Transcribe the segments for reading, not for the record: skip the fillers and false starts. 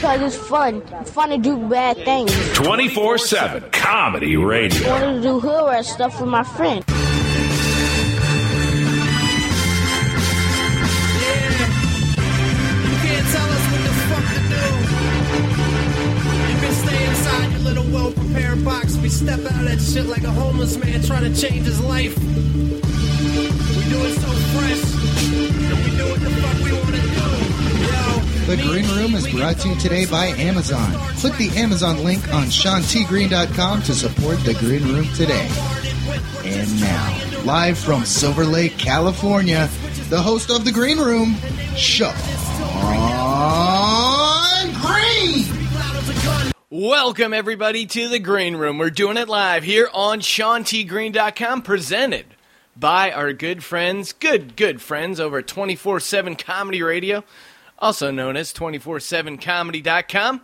because it's fun. It's fun to do bad things. 24-7 Comedy Radio. I wanted to do horror stuff with my friend. Box, we step out of that shit like a homeless man trying to change his life. We do it so fresh, and we do what the fuck we want to do. Yo, the Green Room is brought to you today by Amazon. Click the Amazon link on SeanTGreen.com to support the Green Room today. And now, live from Silver Lake, California, the host of the Green Room, Sean Green! Welcome, everybody, to the Green Room. We're doing it live here on SeanTGreen.com, presented by our good friends, good friends over at 24-7 Comedy Radio, also known as 24-7comedy.com,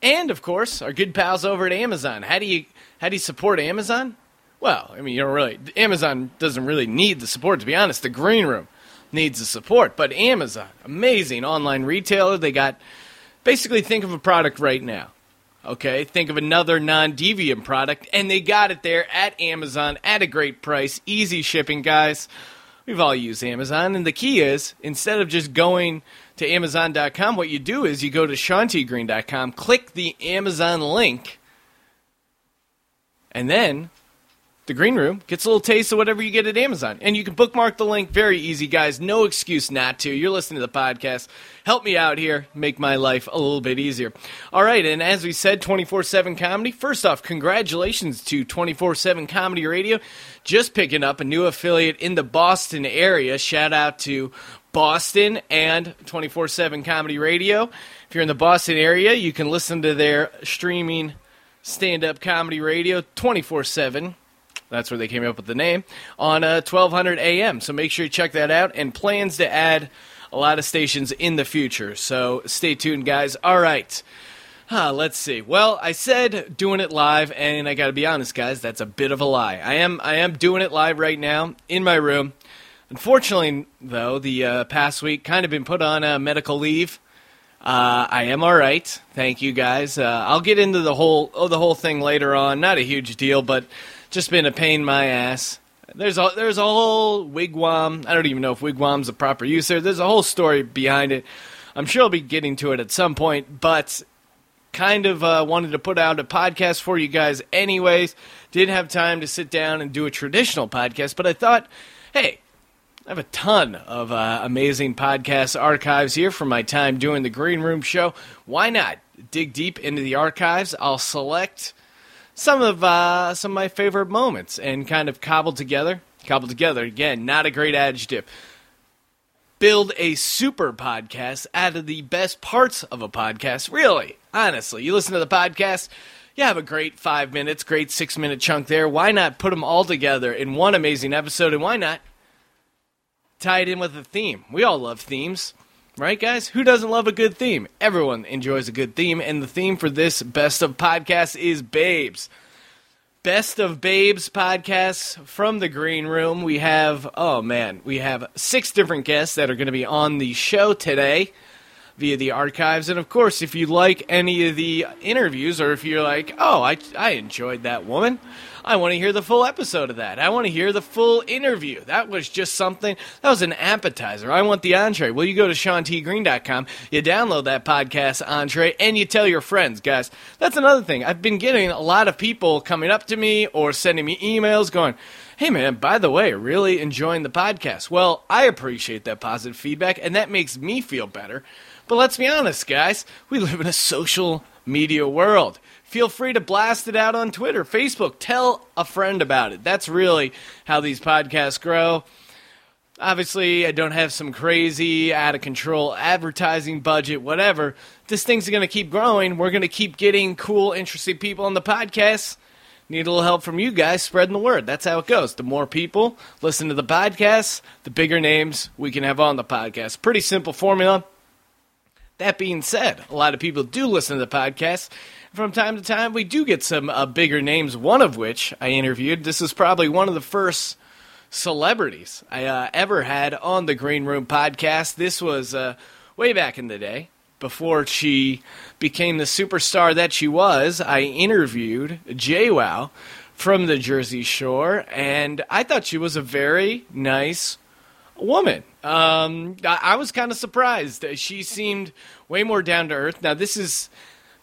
and, of course, our good pals over at Amazon. How do you support Amazon? Well, I mean, you don't really. Amazon doesn't really need the support, to be honest. The Green Room needs the support, but Amazon, amazing online retailer. They got, basically, think of a product right now. Okay, think of another non-deviant product, and they got it there at Amazon at a great price, easy shipping, guys. We've all used Amazon, and the key is, instead of just going to Amazon.com, what you do is you go to SeanTGreen.com, click the Amazon link, and then the Green Room gets a little taste of whatever you get at Amazon. And you can bookmark the link, very easy, guys, no excuse not to. You're listening to the podcast. Help me out here, make my life a little bit easier. All right, and as we said, 24-7 Comedy. First off, congratulations to 24-7 Comedy Radio, just picking up a new affiliate in the Boston area. Shout out to Boston and 24-7 Comedy Radio. If you're in the Boston area, you can listen to their streaming stand-up comedy radio 24-7. That's where they came up with the name, on 1200 AM. So make sure you check that out, and plans to add a lot of stations in the future, so stay tuned, guys. All right, let's see. Well, I said doing it live, and I got to be honest, guys, that's a bit of a lie. I am doing it live right now in my room. Unfortunately, though, the past week kind of been put on medical leave. I am all right. Thank you, guys. I'll get into the whole thing later on. Not a huge deal, but just been a pain in my ass. There's a whole wigwam. I don't even know if wigwam's the proper use there. There's a whole story behind it. I'm sure I'll be getting to it at some point, but kind of wanted to put out a podcast for you guys anyways. Didn't have time to sit down and do a traditional podcast, but I thought, hey, I have a ton of amazing podcast archives here from my time doing the Green Room show. Why not dig deep into the archives? I'll select some of my favorite moments and kind of cobbled together, again, not a great adjective, build a super podcast out of the best parts of a podcast. Really, honestly, you listen to the podcast, you have a great 5 minutes, great 6 minute chunk there. Why not put them all together in one amazing episode, and why not tie it in with a theme? We all love themes. Right, guys? Who doesn't love a good theme? Everyone enjoys a good theme, and the theme for this Best of Podcast is Babes. Best of Babes podcast from the Green Room. We have, six different guests that are going to be on the show today via the archives. And, of course, if you like any of the interviews, or if you're like, oh, I enjoyed that woman, I want to hear the full episode of that. I want to hear the full interview. That was just something. That was an appetizer. I want the entree. Well, you go to SeanTGreen.com, you download that podcast entree, and you tell your friends, guys. That's another thing. I've been getting a lot of people coming up to me or sending me emails going, hey, man, by the way, really enjoying the podcast. Well, I appreciate that positive feedback, and that makes me feel better. But let's be honest, guys. We live in a social media world. Feel free to blast it out on Twitter, Facebook. Tell a friend about it. That's really how these podcasts grow. Obviously, I don't have some crazy, out-of-control advertising budget, whatever. This thing's going to keep growing. We're going to keep getting cool, interesting people on the podcast. Need a little help from you guys spreading the word. That's how it goes. The more people listen to the podcast, the bigger names we can have on the podcast. Pretty simple formula. That being said, a lot of people do listen to the podcast. From time to time, we do get some bigger names, one of which I interviewed. This is probably one of the first celebrities I ever had on the Green Room podcast. This was way back in the day. before she became the superstar that she was, I interviewed JWoww from the Jersey Shore, and I thought she was a very nice woman. I was kind of surprised. She seemed way more down to earth. Now, this is,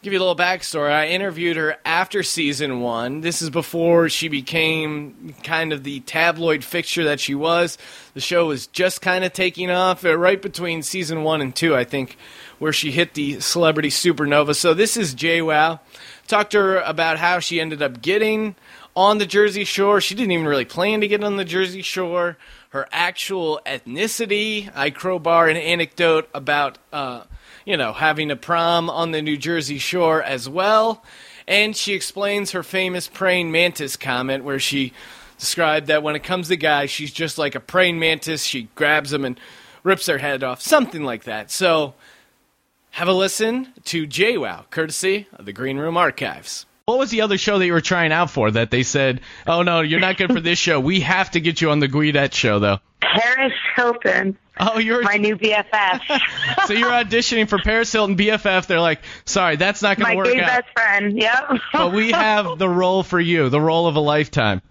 give you a little backstory. I interviewed her after season one. This is before she became kind of the tabloid fixture that she was. The show was just kind of taking off right between season one and two, I think, where she hit the celebrity supernova. So this is JWoww. Talked to her about how she ended up getting on the Jersey Shore. She didn't even really plan to get on the Jersey Shore. Her actual ethnicity. I crowbar an anecdote about having a prom on the New Jersey Shore as well. And she explains her famous praying mantis comment where she described that when it comes to guys, she's just like a praying mantis. She grabs them and rips their head off, something like that. So have a listen to JWoww, courtesy of the Green Room Archives. What was the other show that you were trying out for that they said, oh, no, you're not good for this show. We have to get you on the Guidette show, though? Paris Hilton. Oh, you're my new BFF. So you're auditioning for Paris Hilton BFF. They're like, sorry, that's not going to work out. My gay best friend, yep. But we have the role for you, the role of a lifetime.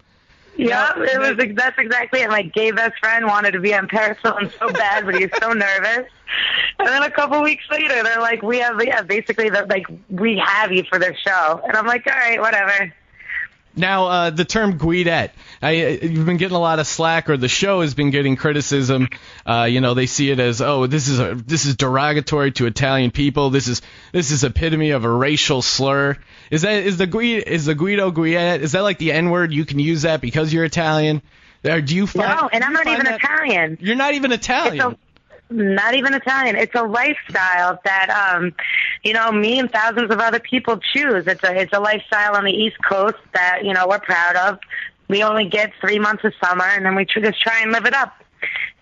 Yep, that's exactly it. My gay best friend wanted to be on Paris Hilton so bad, but he was so nervous. And then a couple weeks later, they're like, we have you for their show. And I'm like, all right, whatever. Now, the term Guidette, you've been getting a lot of slack, or the show has been getting criticism. They see it as, oh, this is derogatory to Italian people. This is epitome of a racial slur. Is the Guido Guidette? Is that like the N-word? You can use that because you're Italian. Or do you find? No, and I'm not even Italian. You're not even Italian. It's a lifestyle that, me and thousands of other people choose. It's a lifestyle on the East Coast that, we're proud of. We only get 3 months of summer, and then we just try and live it up.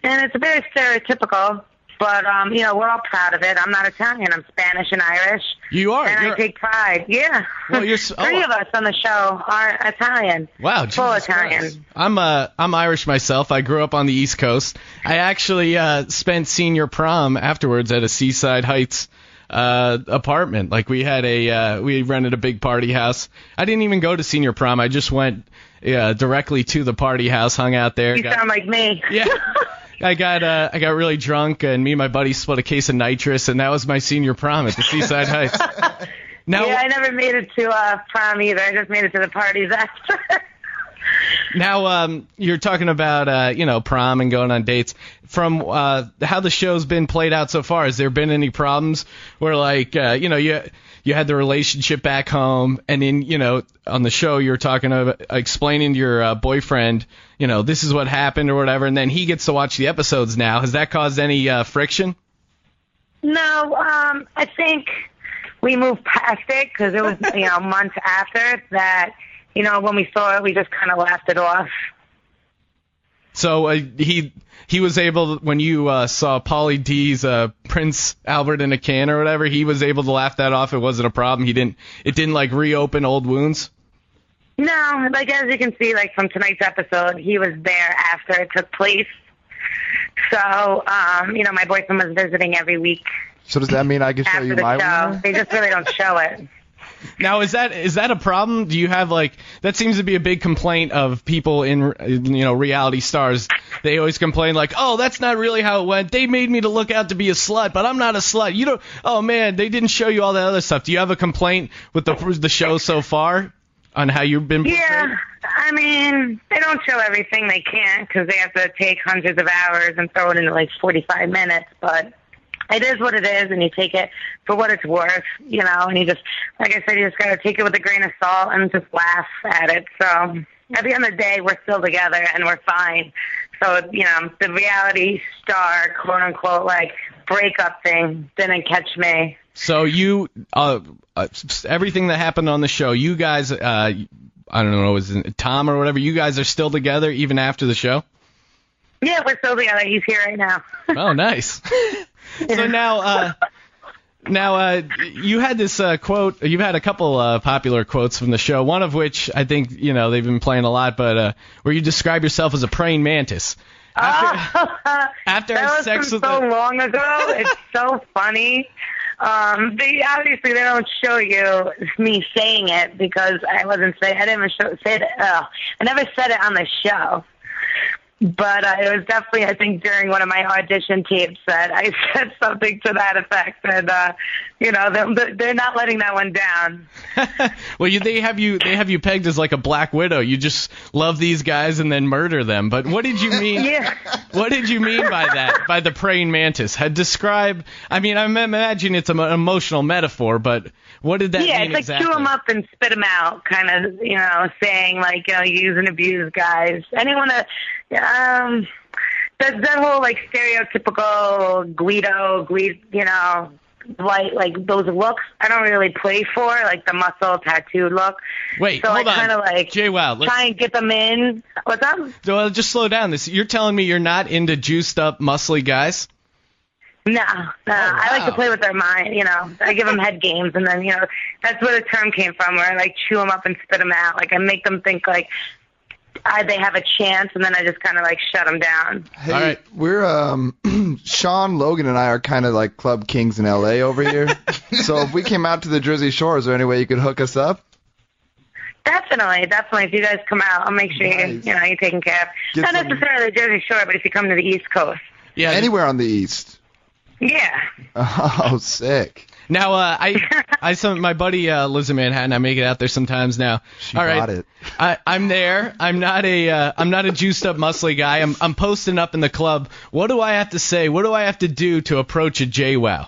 And it's very stereotypical, but, we're all proud of it. I'm not Italian. I'm Spanish and Irish. You are. And I take pride. Yeah. Well, you're, three of us on the show are Italian. Wow. Full Italian. Christ. I'm Irish myself. I grew up on the East Coast. I actually spent senior prom afterwards at a Seaside Heights apartment. Like we had we rented a big party house. I didn't even go to senior prom. I just went directly to the party house, hung out there. You sound like me. Yeah. I got really drunk, and me and my buddy split a case of nitrous, and that was my senior prom at the Seaside Heights. Now, yeah, I never made it to prom either. I just made it to the parties after. Now, you're talking about, prom and going on dates. From how the show's been played out so far, has there been any problems where, like, you had the relationship back home, and then, on the show you're talking about explaining to your boyfriend, this is what happened or whatever, and then he gets to watch the episodes now. Has that caused any friction? No, I think we moved past it because it was, months after that. When we saw it, we just kind of laughed it off. So he was able, when you saw Pauly D's Prince Albert in a can or whatever, he was able to laugh that off. It wasn't a problem. It didn't like reopen old wounds. No, like as you can see, like from tonight's episode, he was there after it took place. So my boyfriend was visiting every week. So does that mean I can show you my show? They just really don't show it. Now, is that a problem? Do you have, like, that seems to be a big complaint of people in, reality stars. They always complain like, oh, that's not really how it went. They made me to look out to be a slut, but I'm not a slut. They didn't show you all that other stuff. Do you have a complaint with the show so far on how you've been portrayed? Yeah, they don't show everything they can because they have to take hundreds of hours and throw it into, like, 45 minutes, but... it is what it is, and you take it for what it's worth, and you just, like I said, you just got to take it with a grain of salt and just laugh at it. So at the end of the day, we're still together, and we're fine. So, the reality star, quote-unquote, like, breakup thing didn't catch me. So you, everything that happened on the show, you guys, I don't know, was it Tom or whatever, you guys are still together even after the show? Yeah, we're still together. He's here right now. Oh, nice. So now, you had this quote. You've had a couple popular quotes from the show. One of which I think they've been playing a lot, but where you describe yourself as a praying mantis. After that was sex with so long ago. It's so funny. They obviously they don't show you me saying it because I never said it on the show. But it was definitely, I think, during one of my audition tapes that I said something to that effect. And, you know, they're not letting that one down. Well, they have you pegged as like a Black Widow. You just love these guys and then murder them. But what did you mean? Yeah. What did you mean by that, by the praying mantis? I imagine it's an emotional metaphor, but what did that mean exactly? Yeah, it's like chew them up and spit them out kind of, you know, saying like, you know, use and abuse guys. Anyone that... that whole like stereotypical Guido, you know, like those looks. I don't really play for like the muscle tattoo look. Wait, hold on. So I kind of like JWoww, try and get them in. What's up? Well, just slow down. This you're telling me you're not into juiced up, muscly guys. No, I like to play with their mind, you know. I give them head games, and then, you know, that's where the term came from, where I like chew them up and spit them out. Like I make them think like. They have a chance, and then I just kind of like shut them down. Hey, all right. We're Sean, Logan, and I are kind of like club kings in L.A. over here. So if we came out to the Jersey Shore, is there any way you could hook us up? Definitely. If you guys come out, I'll make sure you're taken care of. Not necessarily the Jersey Shore, but if you come to the East Coast. Yeah, anywhere on the East. Yeah. Oh, sick. Now, my buddy lives in Manhattan. I make it out there sometimes now. All right. I'm there. I'm not a juiced up, muscly guy. I'm posting up in the club. What do I have to say? What do I have to do to approach a JWoww?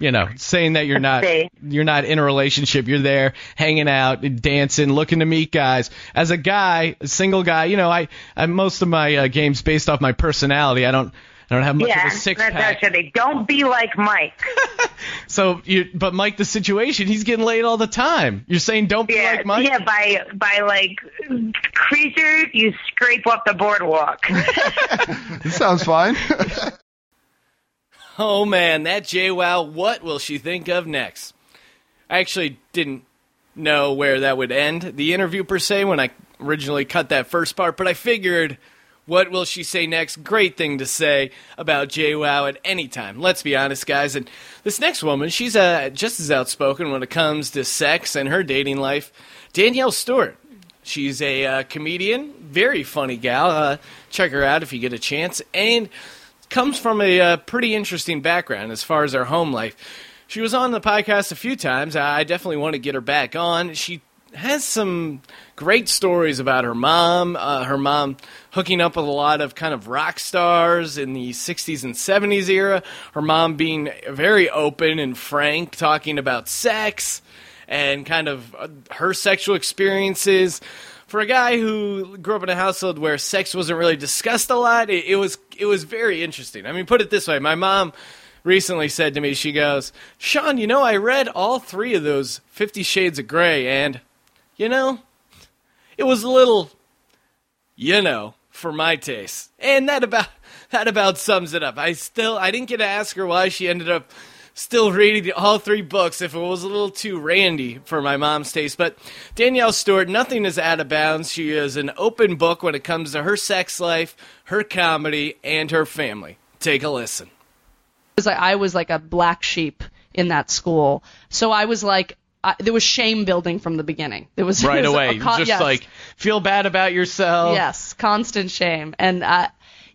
You know, saying that you're not in a relationship. You're there hanging out, dancing, looking to meet guys. As a guy, a single guy, you know, I most of my game's based off my personality. I don't have much of a six-pack. Don't be like Mike. But Mike, the situation, he's getting laid all the time. You're saying don't be like Mike? Yeah, by like creature, you scrape up the boardwalk. This sounds fine. Oh, man, that JWoww, what will she think of next? I actually didn't know where that would end, the interview per se, when I originally cut that first part, but I figured... What will she say next? Great thing to say about JWoww at any time. Let's be honest, guys. And this next woman, she's just as outspoken when it comes to sex and her dating life. Danielle Stewart. She's a comedian, very funny gal. Check her out if you get a chance. And comes from a pretty interesting background as far as her home life. She was on the podcast a few times. I definitely want to get her back on. She has some great stories about her mom hooking up with a lot of kind of rock stars in the 60s and 70s era, her mom being very open and frank, talking about sex and kind of her sexual experiences. For a guy who grew up in a household where sex wasn't really discussed a lot, it was very interesting. I mean, put it this way, my mom recently said to me, she goes, "Sean, you know, I read all three of those 50 Shades of Grey, and... you know, it was a little, you know, for my taste." And that about sums it up. I didn't get to ask her why she ended up still reading all three books if it was a little too randy for my mom's taste. But Danielle Stewart, nothing is out of bounds. She is an open book when it comes to her sex life, her comedy, and her family. Take a listen. I was like a black sheep in that school. So I was like... there was shame building from the beginning. There was right away, like feel bad about yourself. Yes, constant shame, and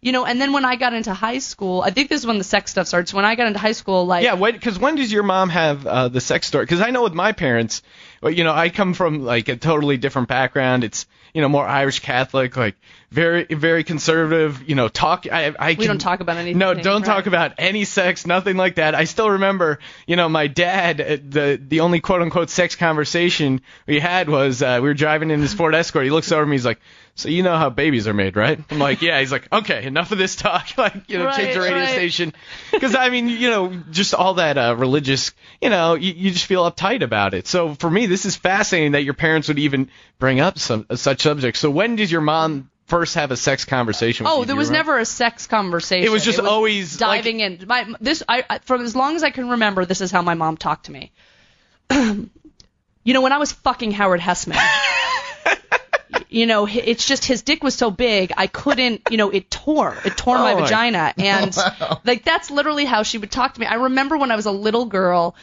you know. And then when I got into high school, I think this is when the sex stuff starts. When I got into high school, because when does your mom have the sex story? Because I know with my parents, you know, I come from like a totally different background. It's, you know, more Irish Catholic, like very, very conservative. You know, we don't talk about anything. No, don't talk about any sex, nothing like that. I still remember, you know, my dad. The only quote unquote sex conversation we had was we were driving in his Ford Escort. He looks over at me, he's like, "So you know how babies are made, right?" I'm like, "Yeah." He's like, "Okay, enough of this talk." Like, you know, change the radio station. Because I mean, you know, just all that religious, you know, you just feel uptight about it. So for me, this is fascinating that your parents would even bring up such subjects. So when did your mom first have a sex conversation with you? Oh, there was never a sex conversation. It was just always diving in. From as long as I can remember, this is how my mom talked to me. You know, when I was fucking Howard Hesseman. you know, it's just his dick was so big, I couldn't, you know, it tore my vagina. And like, that's literally how she would talk to me. I remember when I was a little girl,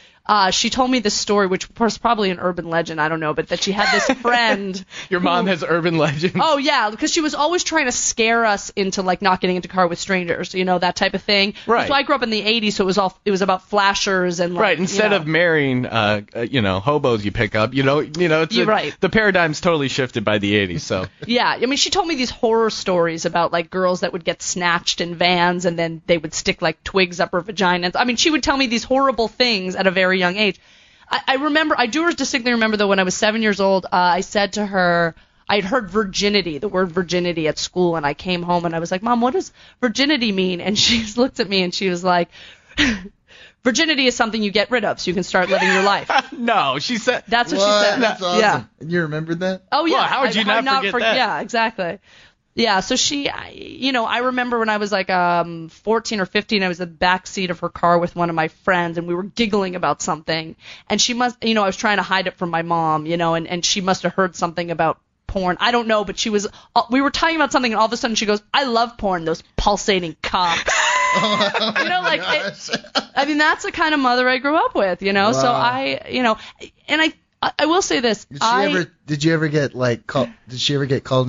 she told me this story, which was probably an urban legend, I don't know, but that she had this friend. Your mom has urban legends. Oh, yeah, because she was always trying to scare us into, like, not getting into a car with strangers, you know, that type of thing. Right. So I grew up in the 80s, so it was about flashers and, like, right, instead of marrying, you know, hobos you pick up, you know, the paradigm's totally shifted by the 80s, so. Yeah, I mean, she told me these horror stories about, like, girls that would get snatched in vans and then they would stick, like, twigs up her vagina. I mean, she would tell me these horrible things at a very young age. I distinctly remember though, when I was 7 years old, I said to her, I'd heard virginity, the word virginity at school, and I came home and I was like, Mom, what does virginity mean? And she looked at me and she was like, virginity is something you get rid of so you can start living your life. No, she said. That's what she said. That's awesome. Yeah. You remembered that? Oh, yeah. Well, how would you not forget that? Yeah, exactly. Yeah, so she, you know, I remember when I was like 14 or 15, I was in the backseat of her car with one of my friends, and we were giggling about something. And she must, you know, I was trying to hide it from my mom, you know, and she must have heard something about porn. I don't know, but we were talking about something, and all of a sudden she goes, I love porn, those pulsating cocks. You know, like, I mean, that's the kind of mother I grew up with, you know. Wow. So I, you know, and I will say this. Did she ever get called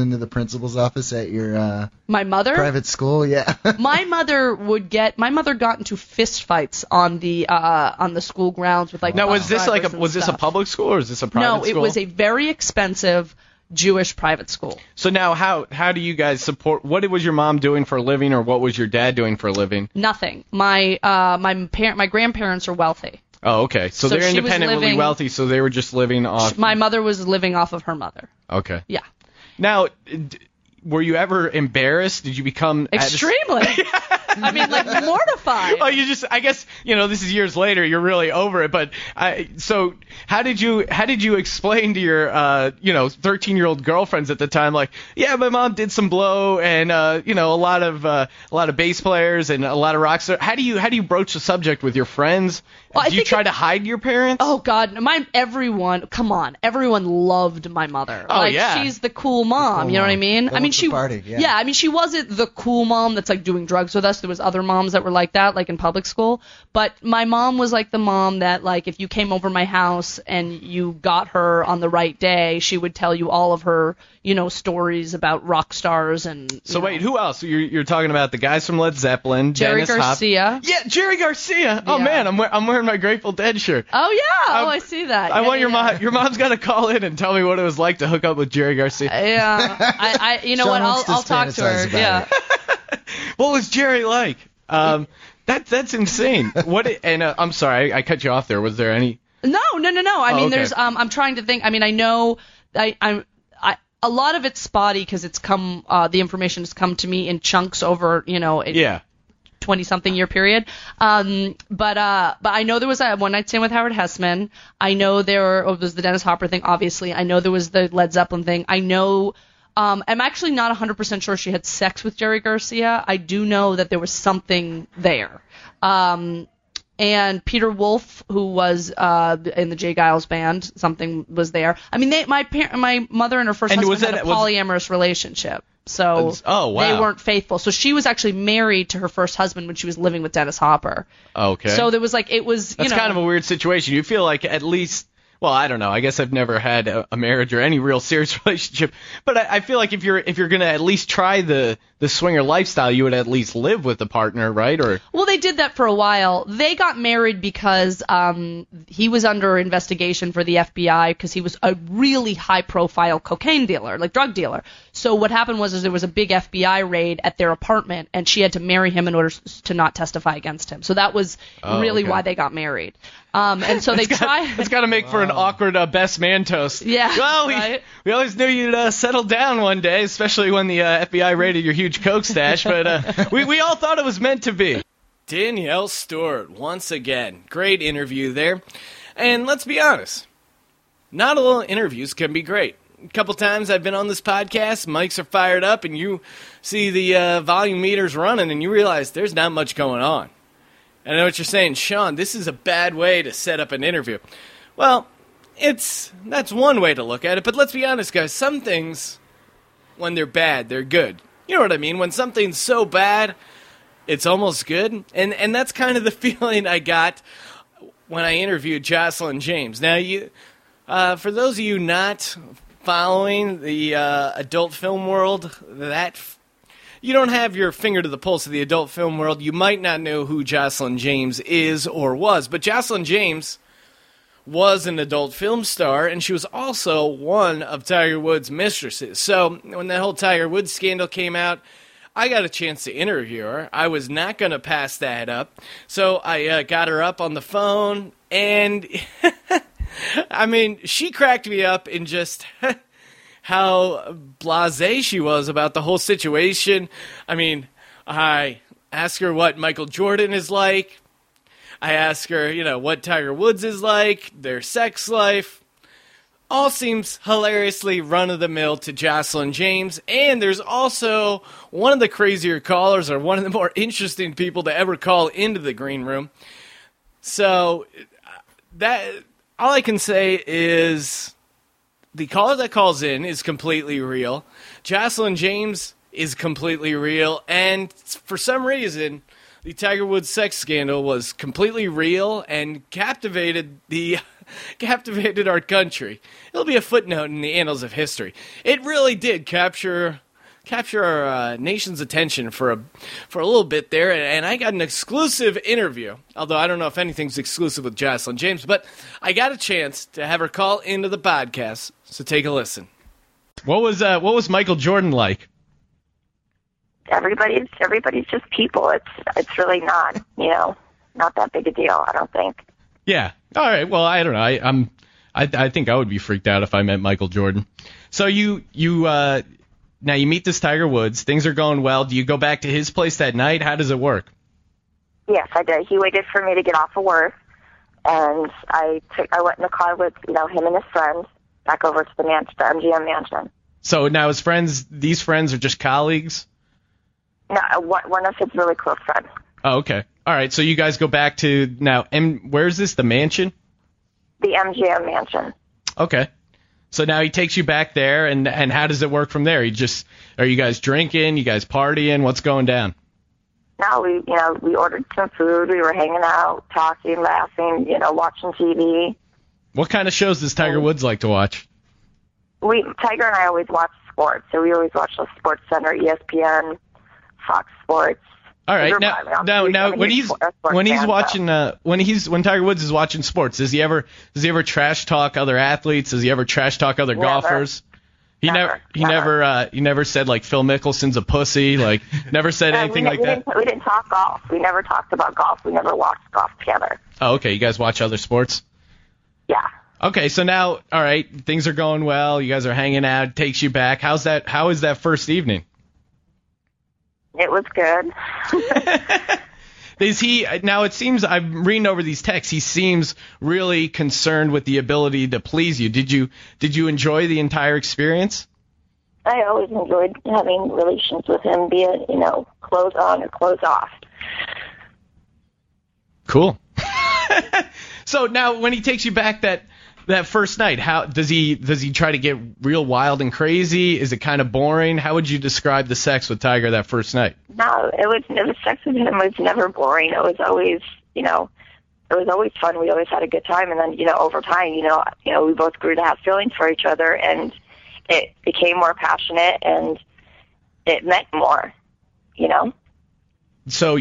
into the principal's office at your my mother private school? Yeah. My mother got into fist fights on the school grounds with, like. Now, was this a public school or is this a private school? No, it was a very expensive Jewish private school. So now how do you guys support? What was your mom doing for a living, or what was your dad doing for a living? Nothing. My grandparents are wealthy. Oh, okay. So they're independently wealthy, so they were just living off... My mother was living off of her mother. Okay. Yeah. Now, were you ever embarrassed? Did you become... Extremely. I mean, like, mortified. Well, you just... I guess, you know, this is years later. You're really over it, but... So how did you explain to your, you know, 13-year-old girlfriends at the time, like, yeah, my mom did some blow and, you know, a lot of bass players and a lot of rock stars. How do you broach the subject with your friends? Well, do you try to hide your parents? Oh, God. Everyone loved my mother. Oh, like, yeah. She's the cool mom, you know what I mean? I mean, she... Party, yeah. Yeah, I mean, she wasn't the cool mom that's, like, doing drugs with us. There was other moms that were like that, like, in public school. But my mom was, like, the mom that, like, if you came over my house and you got her on the right day, she would tell you all of her, you know, stories about rock stars and... So, wait, who else? You're talking about the guys from Led Zeppelin, Dennis Hopper. Yeah, Jerry Garcia. Oh, yeah. Man, I'm wearing my Grateful Dead shirt. Oh, yeah. I see that. Mom. Your mom's got to call in and tell me what it was like to hook up with Jerry Garcia. Yeah. I you know what? I'll talk to her. Yeah. What was Jerry like? That's insane. I'm sorry, I cut you off there. Was there any? No. I mean, okay. There's. I'm trying to think. I mean, I know. A lot of it's spotty because it's come. The information has come to me in chunks over. You know. 20-something year period. But I know there was a one-night stand with Howard Hesseman. I know there was the Dennis Hopper thing, obviously. I know there was the Led Zeppelin thing. I know I'm actually not 100% sure she had sex with Jerry Garcia. I do know that there was something there. And Peter Wolf, who was in the Jay Giles Band, something was there. I mean, my mother and her first husband had a polyamorous relationship. So they weren't faithful. So she was actually married to her first husband when she was living with Dennis Hopper. Okay. So there was like That's kind of a weird situation. You feel like at least – well, I don't know. I guess I've never had a marriage or any real serious relationship. But I feel like if you're going to at least try the swinger lifestyle, you would at least live with a partner, right? Or well, they did that for a while. They got married because he was under investigation for the FBI because he was a really high-profile cocaine dealer, like drug dealer. So what happened was there was a big FBI raid at their apartment, and she had to marry him in order to not testify against him. So that was why they got married. And so it's got to make for an awkward best man toast. Yeah. Well, we always knew you'd settle down one day, especially when the FBI raided your huge coke stash, but we all thought it was meant to be. Danielle Stewart, once again. Great interview there. And let's be honest, not all interviews can be great. A couple times I've been on this podcast, mics are fired up, and you see the volume meters running, and you realize there's not much going on. And I know what you're saying, Sean, this is a bad way to set up an interview. Well, that's one way to look at it, but let's be honest, guys, some things when they're bad, they're good. You know what I mean? When something's so bad, it's almost good. And that's kind of the feeling I got when I interviewed Jocelyn James. Now, you, for those of you not following the adult film world, you don't have your finger to the pulse of the adult film world. You might not know who Jocelyn James is or was. But Jocelyn James was an adult film star, and she was also one of Tiger Woods' mistresses. So when that whole Tiger Woods scandal came out, I got a chance to interview her. I was not going to pass that up. So I got her up on the phone, and I mean, she cracked me up in just how blasé she was about the whole situation. I mean, I asked her what Michael Jordan is like. I ask her, you know, what Tiger Woods is like, their sex life. All seems hilariously run-of-the-mill to Jocelyn James. And there's also one of the crazier callers, or one of the more interesting people to ever call into the green room. So that all I can say is the caller that calls in is completely real. Jocelyn James is completely real. And for some reason, the Tiger Woods sex scandal was completely real and captivated our country. It'll be a footnote in the annals of history. It really did capture our nation's attention for a little bit there, and I got an exclusive interview, although I don't know if anything's exclusive with Jocelyn James, but I got a chance to have her call into the podcast, so take a listen. What was Michael Jordan like? Everybody's just people. It's really not, you know, not that big a deal, I don't think. Yeah. All right. Well, I don't know. I think I would be freaked out if I met Michael Jordan. So you now you meet this Tiger Woods. Things are going well. Do you go back to his place that night? How does it work? Yes, I did. He waited for me to get off of work, and I went in the car with, you know, him and his friends back over to the MGM mansion. So now his friends, these friends are just colleagues? No, one of his really close friends. Oh, okay. All right, so you guys go back to now. Where is this? The mansion? The MGM mansion. Okay. So now he takes you back there, and how does it work from there? Are you guys drinking? You guys partying? What's going down? No, we ordered some food. We were hanging out, talking, laughing, you know, watching TV. What kind of shows does Tiger Woods like to watch? Tiger and I always watch sports, so we always watch the Sports Center, ESPN. Fox Sports. All right, now when Tiger Woods is watching sports, does he ever trash talk other athletes? Does he ever trash talk other golfers? He never said like Phil Mickelson's a pussy. Like never said anything like that. We didn't talk golf. We never talked about golf. We never watched golf together. Oh, okay. You guys watch other sports? Yeah. Okay, so now, all right, things are going well. You guys are hanging out. It takes you back. How is that first evening? It was good. Now it seems, I'm reading over these texts, he seems really concerned with the ability to please you. Did you enjoy the entire experience? I always enjoyed having relations with him, be it, you know, clothes on or clothes off. Cool. So now when he takes you back that first night, how does he try to get real wild and crazy? Is it kind of boring? How would you describe the sex with Tiger that first night? No, the sex with him was never boring. It was always, you know, it was always fun. We always had a good time, and then, you know, over time, you know, we both grew to have feelings for each other, and it became more passionate, and it meant more, you know. So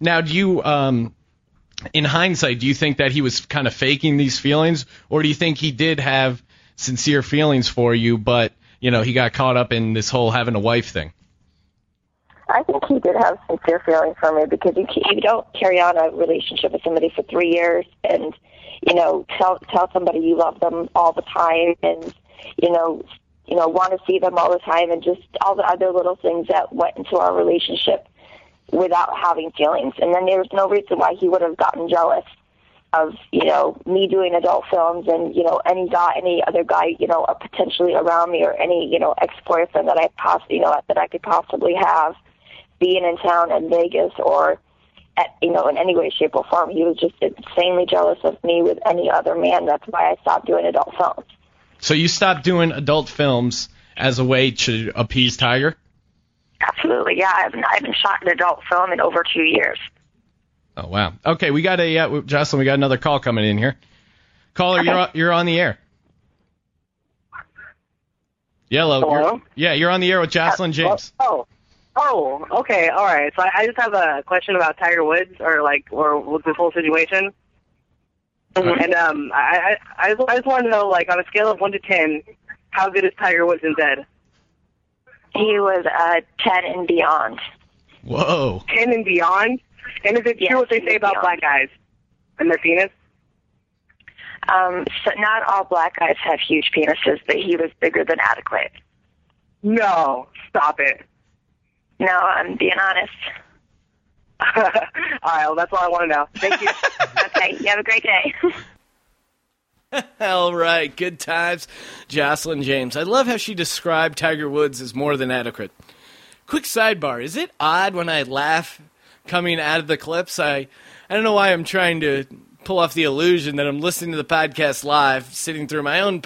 now do you in hindsight, do you think that he was kind of faking these feelings, or do you think he did have sincere feelings for you, but, you know, he got caught up in this whole having a wife thing? I think he did have sincere feelings for me, because you don't carry on a relationship with somebody for 3 years and, you know, tell somebody you love them all the time and, you know, want to see them all the time, and just all the other little things that went into our relationship without having feelings. And then there was no reason why he would have gotten jealous of, you know, me doing adult films and, you know, any other guy, you know, potentially around me, or any, you know, ex-boyfriend that I could possibly have being in town in Vegas, or at, you know, in any way, shape, or form. He was just insanely jealous of me with any other man. That's why I stopped doing adult films. So you stopped doing adult films as a way to appease Tiger? Absolutely, yeah. I haven't shot an adult film in over 2 years. Oh, wow. Okay, we got a Jocelyn, we got another call coming in here. Caller, okay. You're on the air. Yellow. Hello? You're on the air with Jocelyn James. Oh, okay, all right. So I just have a question about Tiger Woods or this whole situation. Mm-hmm. And I just want to know, like, on a scale of 1 to 10, how good is Tiger Woods in bed? He was 10 and beyond. Whoa. 10 and beyond? And is it true what they say about black guys and their penis? So not all black guys have huge penises, but he was bigger than adequate. No, stop it. No, I'm being honest. All right, well, that's all I want to know. Thank you. Okay, you have a great day. All right, good times, Jocelyn James. I love how she described Tiger Woods as more than adequate. Quick sidebar, is it odd when I laugh coming out of the clips? I don't know why I'm trying to pull off the illusion that I'm listening to the podcast live, sitting through my own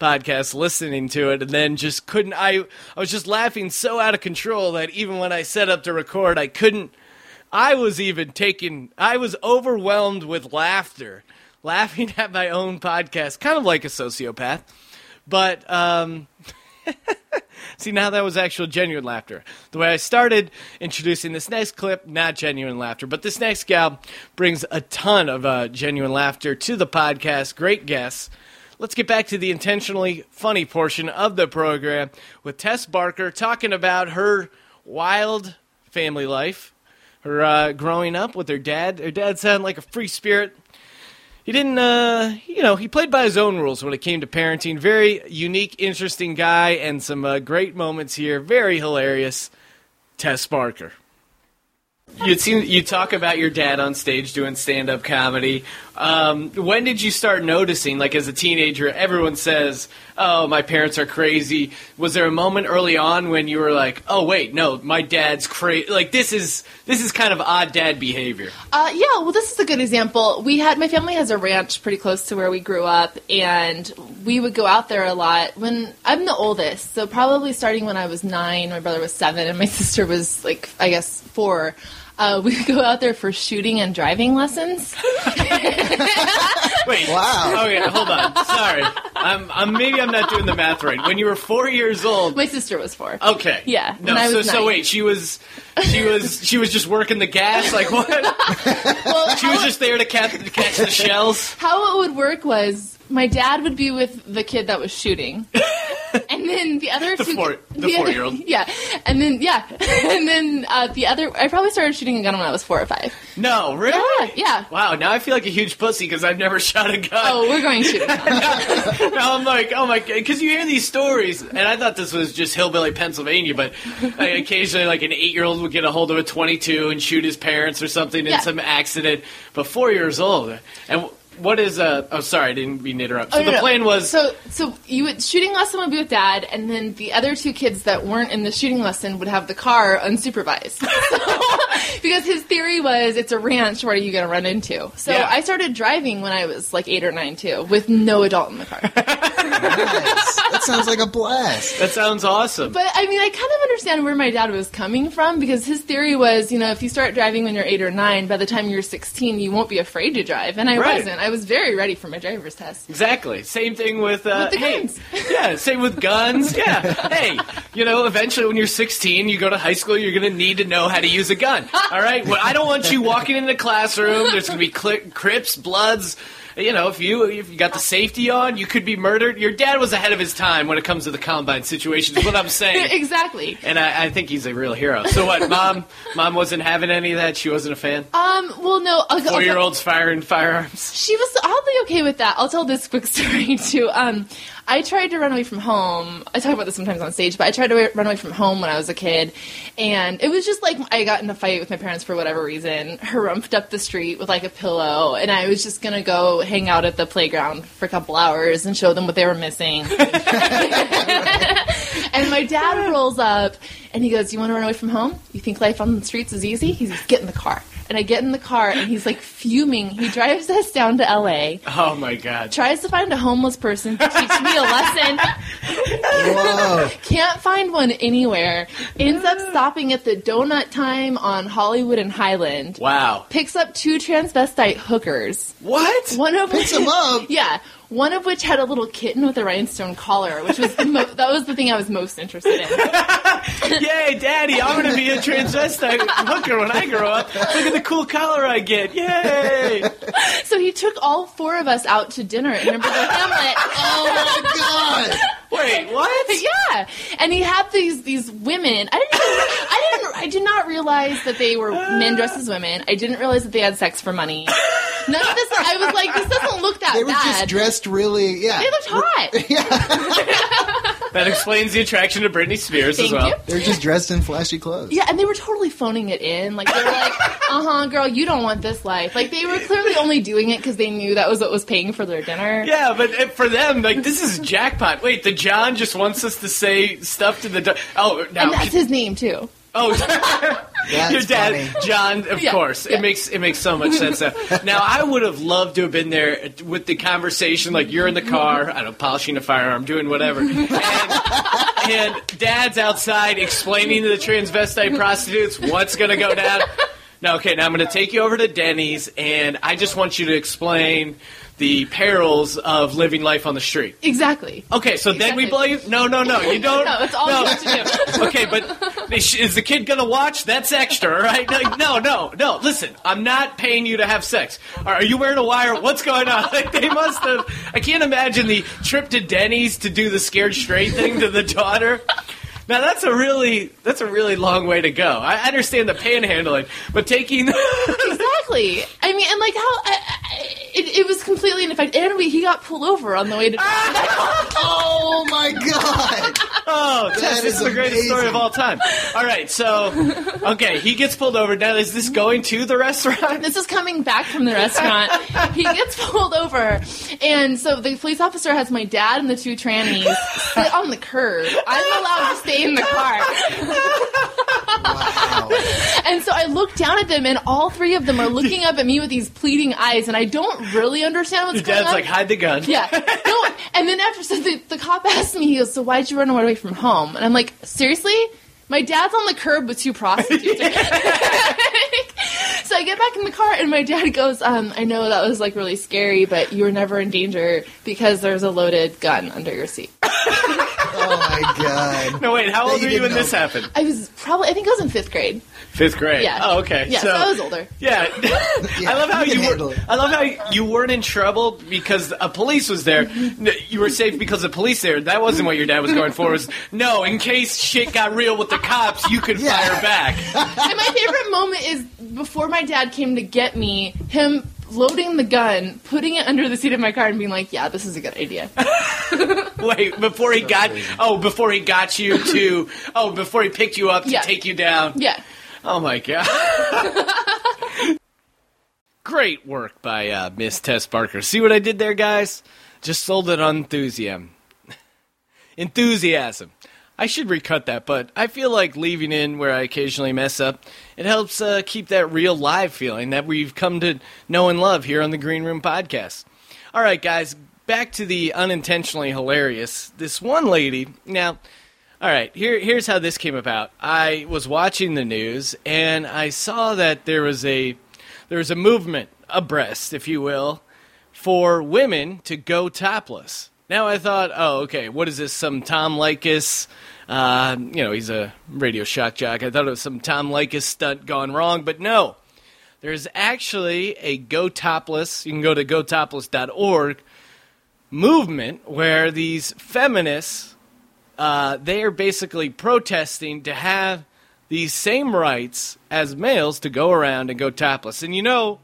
podcast, listening to it, and then just couldn't. I was just laughing so out of control that even when I set up to record, I couldn't. I was overwhelmed with laughter, laughing at my own podcast, kind of like a sociopath. But see, now that was actual genuine laughter. The way I started introducing this next clip, not genuine laughter. But this next gal brings a ton of genuine laughter to the podcast. Great guests. Let's get back to the intentionally funny portion of the program with Tess Barker talking about her wild family life. Her growing up with her dad. Her dad sounded like a free spirit. He didn't, he played by his own rules when it came to parenting. Very unique, interesting guy, and some great moments here. Very hilarious. Tess Barker. You talk about your dad on stage doing stand-up comedy. When did you start noticing, like as a teenager, everyone says, oh, my parents are crazy. Was there a moment early on when you were like, oh, wait, no, my dad's crazy. Like, this is kind of odd dad behavior. Well, this is a good example. My family has a ranch pretty close to where we grew up, and we would go out there a lot. When I'm the oldest, so probably starting when I was 9, my brother was 7, and my sister was, like, I guess 4. We would go out there for shooting and driving lessons. Wait. Wow. Okay, hold on. Sorry. Maybe I'm not doing the math right. When you were 4 years old. My sister was 4. Okay. Yeah. No, I was 9. So wait, she was just working the gas? Like what? Well, she was just there to catch the shells? How it would work was my dad would be with the kid that was shooting. And then the other two... The 4-year-old. Yeah. And then, yeah. And then the other... I probably started shooting a gun when I was 4 or 5. No, really? Yeah. Wow, now I feel like a huge pussy because I've never shot a gun. Oh, we're going shooting. Now I'm like, oh my... Because you hear these stories, and I thought this was just hillbilly Pennsylvania, but occasionally like an 8-year-old would get a hold of a .22 and shoot his parents or something in some accident. But 4 years old. And... What is Oh, sorry, I didn't mean to interrupt. So plan was... So you would... Shooting lesson would be with Dad, and then the other two kids that weren't in the shooting lesson would have the car unsupervised. So, because his theory was, it's a ranch, what are you going to run into? So I started driving when I was like 8 or 9, too, with no adult in the car. Nice. That sounds like a blast. That sounds awesome. But, I mean, I kind of understand where my dad was coming from, because his theory was, if you start driving when you're 8 or 9, by the time you're 16, you won't be afraid to drive. And I wasn't. I was very ready for my driver's test. Exactly. Same thing with guns. Yeah, same with guns. Yeah. Hey, eventually when you're 16, you go to high school, you're going to need to know how to use a gun. All right? Well, I don't want you walking in the classroom. There's going to be Crips, Bloods. If you got the safety on, you could be murdered. Your dad was ahead of his time when it comes to the Columbine situation, is what I'm saying. Exactly. And I think he's a real hero. So what, Mom wasn't having any of that? She wasn't a fan? Well, no. 4-year-olds firing firearms. She was oddly okay with that. I'll tell this quick story, too. I tried to run away from home. I talk about this sometimes on stage, but I tried to run away from home when I was a kid. And it was just like I got in a fight with my parents for whatever reason, harumphed up the street with like a pillow, and I was just going to go hang out at the playground for a couple hours and show them what they were missing. And my dad rolls up, and he goes, you want to run away from home? You think life on the streets is easy? He says, get in the car. and I get in the car, and he's, like, fuming. He drives us down to L.A. Oh, my God. Tries to find a homeless person to teach me a lesson. Whoa. Can't find one anywhere. Ends up stopping at the donut time on Hollywood and Highland. Wow. Picks up two transvestite hookers. What? One of picks them up? Yeah. One of which had a little kitten with a rhinestone collar, which was that was the thing I was most interested in. Yay, Daddy! I'm going to be a transvestite hooker when I grow up. Look at the cool collar I get! Yay! So he took all four of us out to dinner in Hamlet. Oh my God! Wait, what? Yeah, and he had these women. I did not realize that they were men dressed as women. I didn't realize that they had sex for money. None of this. I was like, this doesn't look that bad. They were just dressed really. Yeah, they looked hot. Yeah. That explains the attraction to Britney Spears as well. They're just dressed in flashy clothes. Yeah, and they were totally phoning it in. Like they were like, girl, you don't want this life. Like they were clearly only doing it because they knew that was what was paying for their dinner. Yeah, but for them, like this is jackpot. Wait, the John just wants us to say stuff to the. Now and that's his name too. Oh, that's your dad, funny. John, of course. Yeah. It makes so much sense. Now, I would have loved to have been there with the conversation, like you're in the car, I don't know, polishing a firearm, doing whatever. And Dad's outside explaining to the transvestite prostitutes what's going to go down. Now, okay, now I'm going to take you over to Denny's, and I just want you to explain the perils of living life on the street. Exactly. Okay, so then we blame. No, you don't. No, it's all you have to do. Okay, but is the kid going to watch? That's extra, right? Like, no. Listen, I'm not paying you to have sex. Are you wearing a wire? What's going on? Like, they must have. I can't imagine the trip to Denny's to do the scared straight thing to the daughter. Now that's a really long way to go. I understand the panhandling, but taking exactly. I mean, and like how it was completely ineffective. And he got pulled over on the way to. Oh my God! Oh, that is the greatest story of all time. All right, so okay, he gets pulled over. Now is this going to the restaurant? This is coming back from the restaurant. He gets pulled over, and so the police officer has my dad and the two trannies sit on the curb. I'm allowed to stay in the car. Wow. And so I look down at them, and all three of them are looking up at me with these pleading eyes, and I don't really understand what's going on. Your dad's like, hide the gun. Yeah. No, and then after, so the cop asked me, he goes, so why'd you run away from home? And I'm like, seriously? My dad's on the curb with two prostitutes. So I get back in the car, and my dad goes, I know that was, like, really scary, but you were never in danger because there's a loaded gun under your seat. Oh, my God. No, wait. How old were you when this happened? I think I was in 5th grade. 5th grade? Yeah. Oh, okay. Yeah, so I was older. Yeah. I love how you weren't in trouble because a police was there. You were safe because the police there. That wasn't what your dad was going for. It was, no, in case shit got real with the cops, you could fire back. And my favorite moment is before my dad came to get me, him loading the gun, putting it under the seat of my car, and being like, yeah, this is a good idea. Wait, before he picked you up to take you down. Yeah. Oh, my God. Great work by Miss Tess Barker. See what I did there, guys? Just sold it on enthusiasm. I should recut that, but I feel like leaving in where I occasionally mess up, it helps keep that real live feeling that we've come to know and love here on the Green Room Podcast. All right, guys, back to the unintentionally hilarious. This one lady, now, all right, here's how this came about. I was watching the news, and I saw that there was a movement abreast, if you will, for women to go topless. Now I thought, oh, okay, what is this, some Tom Likas, he's a radio shock jock. I thought it was some Tom Likas stunt gone wrong, but no. There's actually a Go Topless, you can go to gotopless.org, movement where these feminists, they are basically protesting to have these same rights as males to go around and go topless. And you know,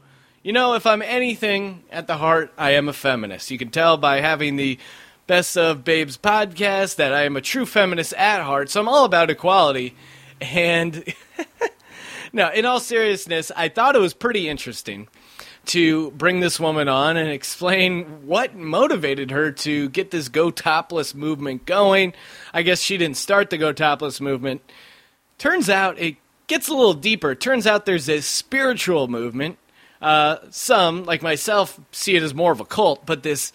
if I'm anything at the heart, I am a feminist. You can tell by having the Best of Babes podcast that I am a true feminist at heart, so I'm all about equality. And now, in all seriousness, I thought it was pretty interesting to bring this woman on and explain what motivated her to get this Go Topless movement going. I guess she didn't start the Go Topless movement. Turns out it Gets a little deeper. Turns out there's a spiritual movement. Some, like myself, see it as more of a cult, but this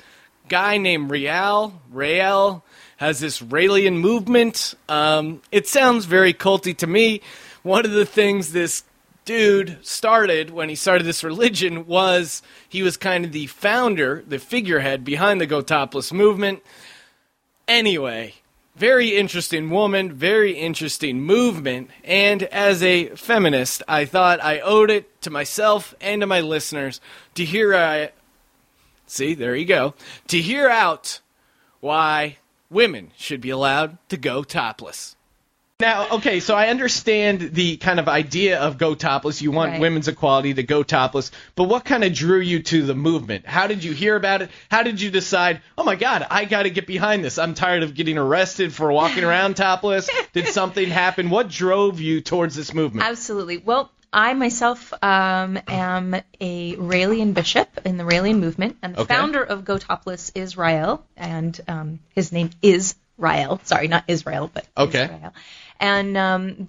guy named Rael, has this Raelian movement. It sounds very culty to me. One of the things this dude started when he started this religion was he was kind of the founder, the figurehead behind the Go Topless movement. Anyway, very interesting woman, very interesting movement, and as a feminist, I thought I owed it to myself and to my listeners to hear out why women should be allowed to go topless. Now, okay, so I understand the kind of idea of Go Topless. You want women's equality to go topless, but what kind of drew you to the movement? How did you hear about it? How did you decide, oh, my God, I got to get behind this. I'm tired of getting arrested for walking around topless. Did something happen? What drove you towards this movement? Absolutely. Well, I myself am a Raelian bishop in the Raelian movement, and the founder of Go Topless is Rael, and his name is Rael. Sorry, not Israel, but Israel. And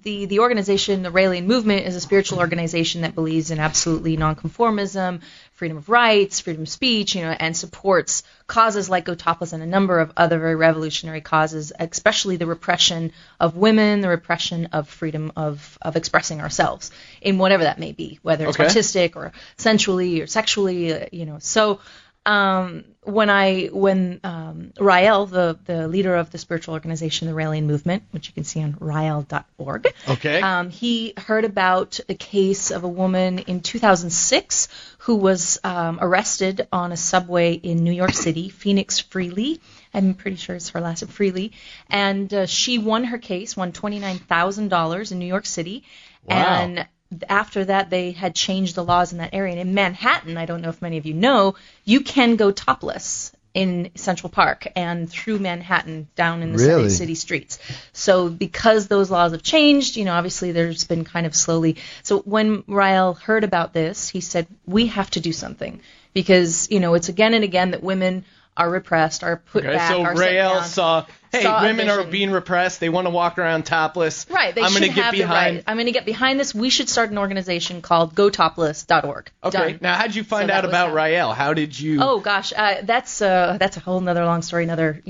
the organization, the Raelian movement, is a spiritual organization that believes in absolutely nonconformism, freedom of rights, freedom of speech, and supports causes like Go Topless and a number of other very revolutionary causes, especially the repression of women, the repression of freedom of expressing ourselves in whatever that may be, whether it's artistic or sensually or sexually, So when Rael, the leader of the spiritual organization, the Raelian movement, which you can see on rael.org, he heard about the case of a woman in 2006 who was arrested on a subway in New York City, Phoenix Freely. I'm pretty sure it's her last name, Freely. And she won her case, won $29,000 in New York City. Wow. And after that, they had changed the laws in that area. And in Manhattan, I don't know if many of you know, you can go topless in Central Park and through Manhattan down in the city streets. So because those laws have changed, obviously there's been kind of slowly. So when Rael heard about this, he said, we have to do something because, it's again and again that women are repressed, are put back, so are Rael saw, women are being repressed. They want to walk around topless. Right. They should have the right. I'm going to get behind this. We should start an organization called gotopless.org. Okay. Done. Now, how'd you find out about Rael? How did you? Oh, gosh. That's a whole nother long story, another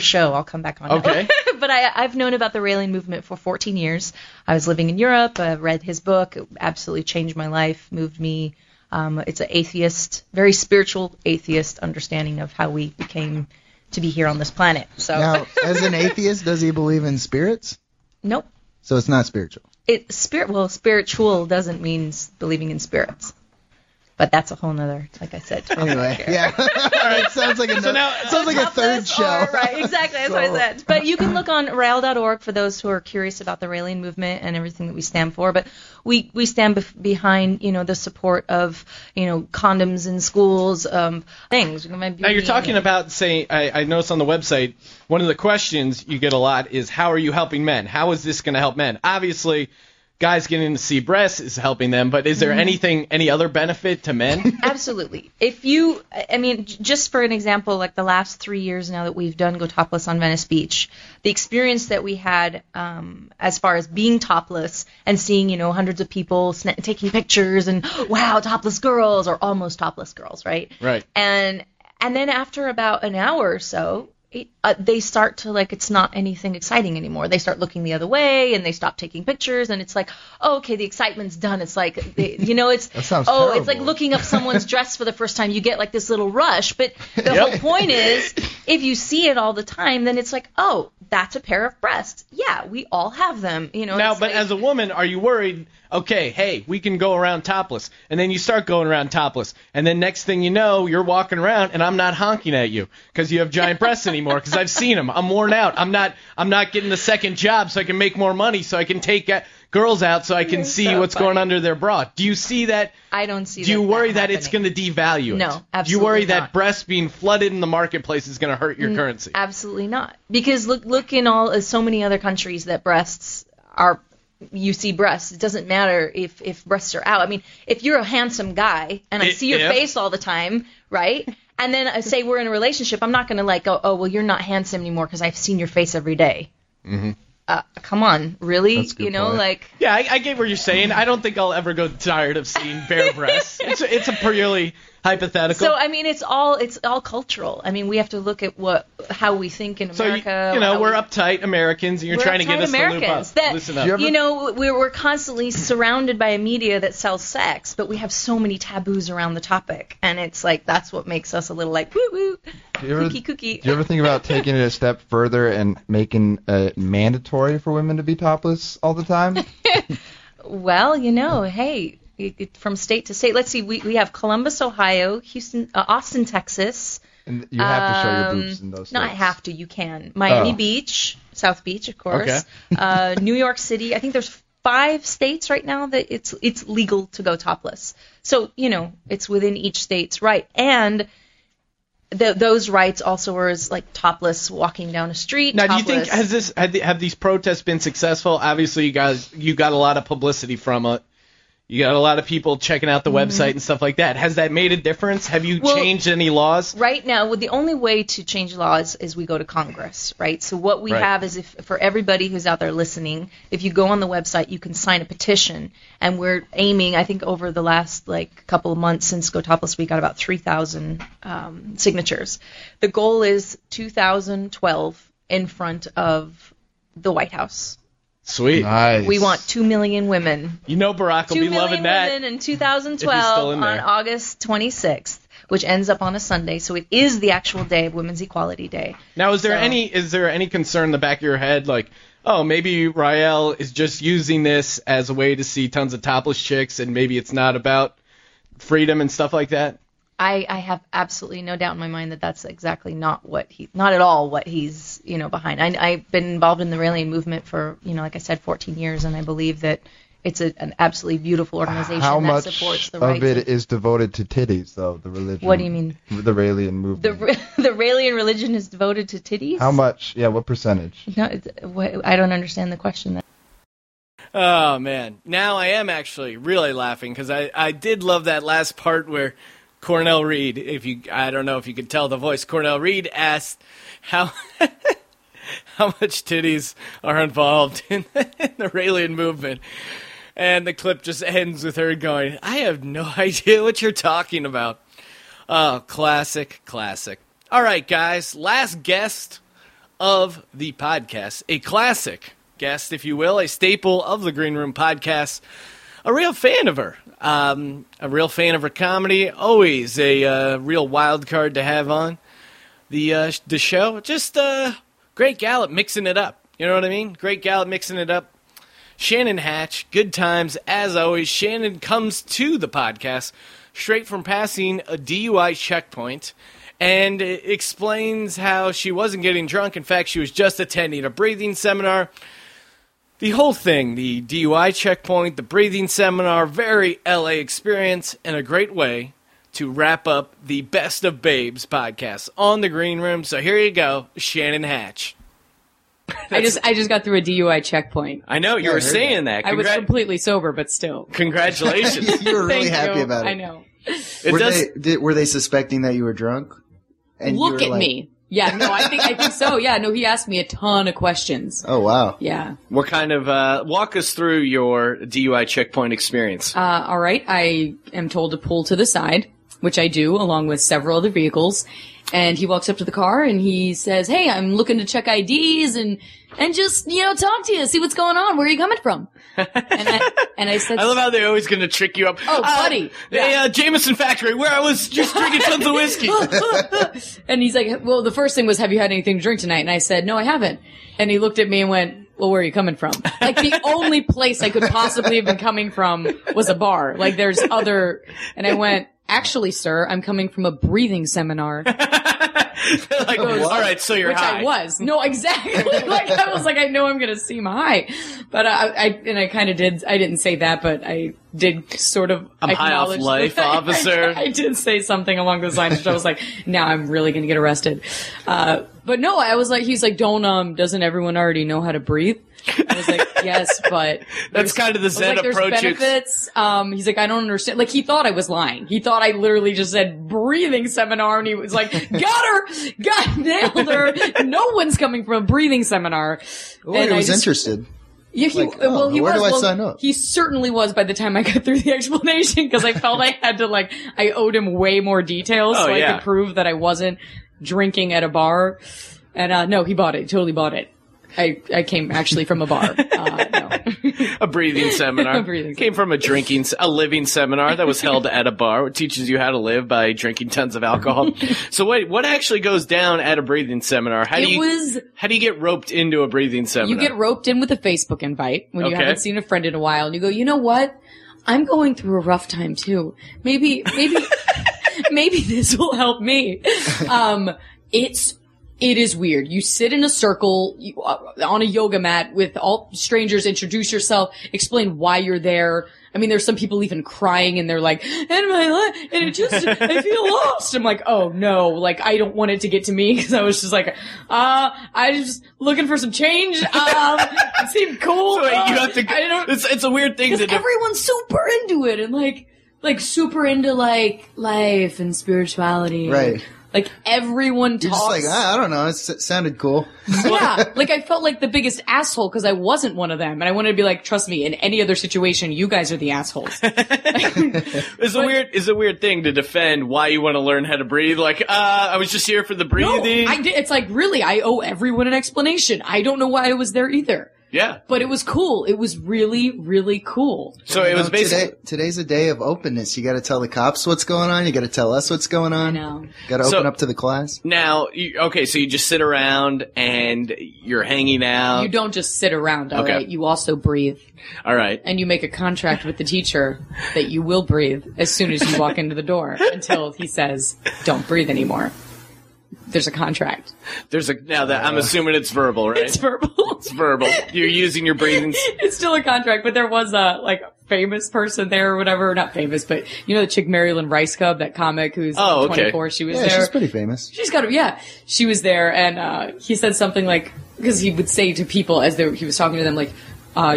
show I'll come back on. Okay. But I've known about the Raelian movement for 14 years. I was living in Europe. I read his book. It absolutely changed my life, moved me. It's an atheist, very spiritual atheist understanding of how we became to be here on this planet. So now, as an atheist, does he believe in spirits? Nope. So it's not spiritual. Spiritual doesn't mean believing in spirits. But that's a whole nother, like I said. Anyway, yeah. All right, sounds like a third show. Right, exactly. That's what I said. But you can look on rael.org for those who are curious about the Raelian movement and everything that we stand for. But we stand behind, the support of, condoms in schools, things. Now you're talking about, say, I noticed on the website, one of the questions you get a lot is, how are you helping men? How is this going to help men? Obviously, guys getting to see breasts is helping them, but is there any other benefit to men? Absolutely. If you, just for an example, like the last 3 years now that we've done Go Topless on Venice Beach, the experience that we had as far as being topless and seeing, hundreds of people taking pictures and, wow, topless girls or almost topless girls, right? Right. And then after about an hour or so, they start to, it's not anything exciting anymore. They start looking the other way, and they stop taking pictures, and it's like, oh, okay, the excitement's done. It's like, it's, that sounds terrible. It's like looking up someone's dress for the first time. You get, this little rush, but the whole point is, if you see it all the time, then it's like, oh, that's a pair of breasts. Yeah, we all have them, Now, but as a woman, are you worried, okay, hey, we can go around topless, and then you start going around topless, and then next thing you know, you're walking around, and I'm not honking at you, because you have giant breasts anymore. Because I've seen them. I'm worn out. I'm not getting the second job so I can make more money so I can take girls out so I can see what's going under their bra. Do you see that? I don't see that. Do you worry that it's going to devalue it? No, absolutely not. Do you worry that breasts being flooded in the marketplace is going to hurt your currency? Absolutely not. Because look in so many other countries that breasts are – you see breasts. It doesn't matter if breasts are out. If you're a handsome guy and I see your face all the time, right? And then I say we're in a relationship, I'm not going to go, oh, well, you're not handsome anymore because I've seen your face every day. Mm-hmm. come on, really? You know, point. Like. Yeah, I get what you're saying. I don't think I'll ever go tired of seeing bare breasts. It's a purely hypothetical. So I mean, it's all cultural. I mean, we have to look at how we think in America. So you know, we're uptight Americans, and you're trying to get us to loosen up. You know, we're constantly surrounded by a media that sells sex, but we have so many taboos around the topic, and it's like that's what makes us a little like woo woo, kooky kooky. Do you ever think about taking it a step further and making it mandatory for women to be topless all the time? Well, you know, hey. From state to state. Let's see, we have Columbus, Ohio, Houston, Austin, Texas. And you have to show your boobs in those states. Not have to, you can. Miami Beach, South Beach, of course. Okay. New York City. I think there's 5 states right now that it's legal to go topless. So, you know, it's within each state's right. And those rights also are as like topless walking down a street. Now, topless. Do you think have these protests been successful? Obviously, you got a lot of publicity from it. You got a lot of people checking out the website and stuff like that. Has that made a difference? Have you changed any laws? Right now, the only way to change laws is we go to Congress, right? So what we have is for everybody who's out there listening, if you go on the website, you can sign a petition. And we're aiming, I think over the last couple of months since Go Topless, we got about 3,000 signatures. The goal is 2012 in front of the White House. Sweet. Nice. We want 2 million women. You know Barack will be loving that. 2 million women in 2012 on August 26th, which ends up on a Sunday. So it is the actual day of Women's Equality Day. Now, is there any concern in the back of your head, like, oh, maybe Rael is just using this as a way to see tons of topless chicks, and maybe it's not about freedom and stuff like that? I have absolutely no doubt in my mind that that's exactly not at all what he's behind. I've been involved in the Raelian movement for 14 years, and I believe that it's an absolutely beautiful organization that supports the rights. How much of it is devoted to titties, though? The religion. What do you mean? The Raelian movement. The Raelian religion is devoted to titties. How much? Yeah, what percentage? No, I don't understand the question. Oh man, now I am actually really laughing because I did love that last part where. Cornell Reed, I don't know if you could tell the voice. Cornell Reed asked how much titties are involved in the Raelian movement, and the clip just ends with her going, "I have no idea what you're talking about." Oh, classic. All right, guys, last guest of the podcast, a classic guest, if you will, a staple of the Green Room podcast. A real fan of her, comedy, always a real wild card to have on the show. Just great gal at mixing it up, you know what I mean? Great gal at mixing it up. Shannon Hatch, good times as always. Shannon comes to the podcast straight from passing a DUI checkpoint and explains how she wasn't getting drunk. In fact, she was just attending a breathing seminar. The whole thing, the DUI checkpoint, the breathing seminar, very LA experience, and a great way to wrap up the Best of Babes podcast on the Green Room. So here you go, Shannon Hatch. I just got through a DUI checkpoint. I know, you were saying that. I was completely sober, but still. Congratulations. You were really happy about it. I know. Were they suspecting that you were drunk? And look at me. Yeah, no, I think so. Yeah, no, he asked me a ton of questions. Oh, wow. Yeah. What kind of walk us through your DUI checkpoint experience. All right. I am told to pull to the side, which I do, along with several other vehicles. And he walks up to the car and he says, "Hey, I'm looking to check IDs and just, talk to you, see what's going on. Where are you coming from?" And I said, I love how they're always going to trick you up. Oh, buddy. The Jameson factory where I was just drinking tons of whiskey. And he's like, well, the first thing was, have you had anything to drink tonight? And I said, no, I haven't. And he looked at me and went, well, where are you coming from? Like, the only place I could possibly have been coming from was a bar. Like, there's other. And I went, actually, sir, I'm coming from a breathing seminar. Like, all right, so you're high. Which I was. No, exactly. Like, I was like, I know I'm going to seem high. But I kind of did. I didn't say that, but I did sort of acknowledge. I'm high off life, officer. I did say something along those lines, which I was like, now I'm really going to get arrested. But no, I was like, he's like, don't, doesn't everyone already know how to breathe? I was like, yes, but that's kind of the Zen approach. There's benefits. He's like, I don't understand. Like, he thought I was lying. He thought I literally just said breathing seminar, and he was like, nailed her. No one's coming from a breathing seminar. Well, and he was interested. Yeah, he, like, well, he where was, do I well, sign up? He certainly was by the time I got through the explanation, because I felt I had to, like, I owed him way more details I could prove that I wasn't drinking at a bar. And, no, he bought it. Totally bought it. I came actually from a bar. No. A breathing seminar. Came from a living seminar that was held at a bar. It teaches you how to live by drinking tons of alcohol. So wait, what actually goes down at a breathing seminar? How do you get roped into a breathing seminar? You get roped in with a Facebook invite when you haven't seen a friend in a while, and you go, you know what? I'm going through a rough time too. Maybe this will help me. It is weird. You sit in a circle on a yoga mat with all strangers, introduce yourself, explain why you're there. I mean, there's some people even crying and they're like, and my life, and it just, I feel lost. I'm like, oh no, like I don't want it to get to me, because I was just like, I was just looking for some change. It seemed cool. So wait, you have to, it's a weird thing. Because everyone's super into it and like super into like life and spirituality. Right. Like, everyone talks. You're just like, I don't know. It sounded cool. Yeah. Like, I felt like the biggest asshole because I wasn't one of them. And I wanted to be like, trust me, in any other situation, you guys are the assholes. It's a weird thing to defend why you want to learn how to breathe. Like, I was just here for the breathing. No, it's like, really, I owe everyone an explanation. I don't know why I was there either. Yeah. But it was cool. It was really, really cool. So it was basically... Today's a day of openness. You got to tell the cops what's going on. You got to tell us what's going on. I know. Got to open up to the class. Now, so you just sit around and you're hanging out. You don't just sit around, all right? You also breathe. All right. And you make a contract with the teacher that you will breathe as soon as you walk into the door until he says, don't breathe anymore. There's a contract. I'm assuming it's verbal, right? It's verbal. It's verbal. You're using your breathing. It's still a contract, but there was a famous person there or whatever. Not famous, but you know the chick Marilyn Rice Cub, that comic who's 24. She was there. She's pretty famous. She's got she was there, and he said something like, because he would say to people as he was talking to them, like,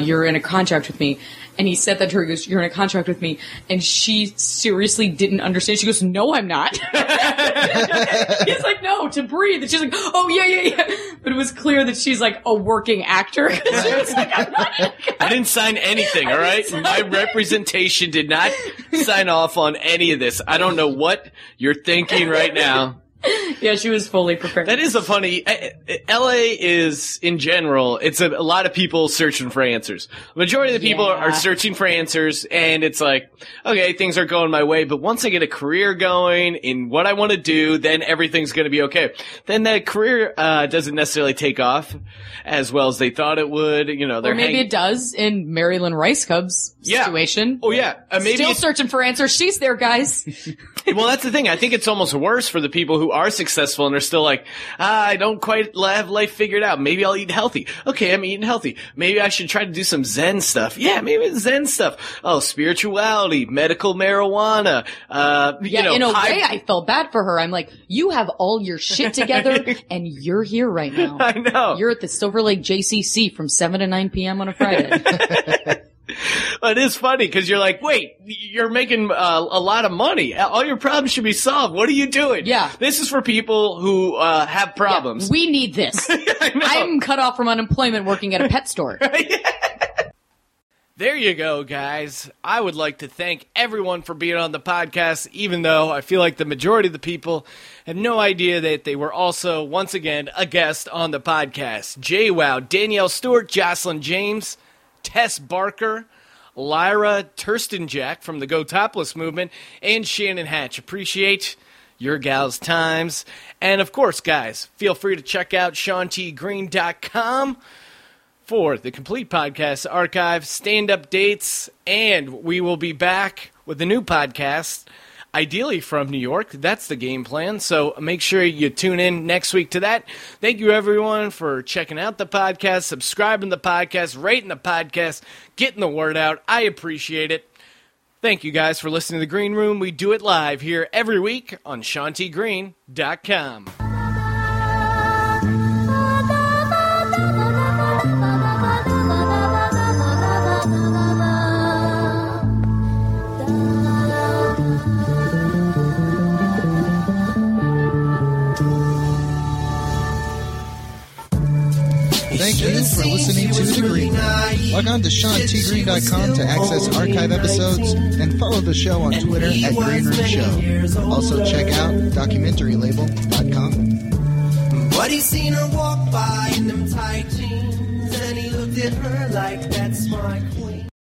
you're in a contract with me. And he said that to her, he goes, you're in a contract with me. And she seriously didn't understand. She goes, no, I'm not. He's like, no, to breathe. And she's like, oh, yeah. But it was clear that she's like a working actor. She was like, I'm not in a contract. I didn't sign anything, all right? My representation did not sign off on any of this. I don't know what you're thinking right now. Yeah, she was fully prepared. That is a funny... L.A. is, in general, it's a lot of people searching for answers. The majority of the people are searching for answers, and it's like, okay, things are going my way, but once I get a career going in what I want to do, then everything's going to be okay. Then that career doesn't necessarily take off as well as they thought it would. You know, it does in Marilyn Rice Cub's situation. Oh, yeah. Still searching for answers. She's there, guys. Well, that's the thing. I think it's almost worse for the people who are successful and are still like, I don't quite have life figured out. Maybe I'll eat healthy. Okay, I'm eating healthy. Maybe I should try to do some Zen stuff. Yeah, maybe it's Zen stuff. Oh, spirituality, medical marijuana. In a way, I felt bad for her. I'm like, you have all your shit together and you're here right now. I know. You're at the Silver Lake JCC from 7 to 9 p.m. on a Friday. It is funny because you're like, wait, you're making a lot of money. All your problems should be solved. What are you doing? Yeah. This is for people who have problems. Yeah, we need this. I'm cut off from unemployment working at a pet store. There you go, guys. I would like to thank everyone for being on the podcast, even though I feel like the majority of the people have no idea that they were also, once again, a guest on the podcast. JWoww, Danielle Stewart, Jocelyn James, Tess Barker, Lyra Turstenjack from the Go Topless Movement, and Shannon Hatch. Appreciate your gals' times. And, of course, guys, feel free to check out SeanTGreen.com for the complete podcast archive, stand-up dates, and we will be back with a new podcast, ideally from New York. That's the game plan, so make sure you tune in next week to that. Thank you, everyone, for checking out the podcast, subscribing to the podcast, rating the podcast, getting the word out. I appreciate it. Thank you, guys, for listening to The Green Room. We do it live here every week on SeanTGreen.com. iTunes for listening to The Green Room. Log on to SeanTGreen.com to access archive episodes and follow the show on Twitter at Green Room Show. Also check out DocumentaryLabel.com. But he's seen her walk by in them tight jeans, and he looked at her like, that's my queen.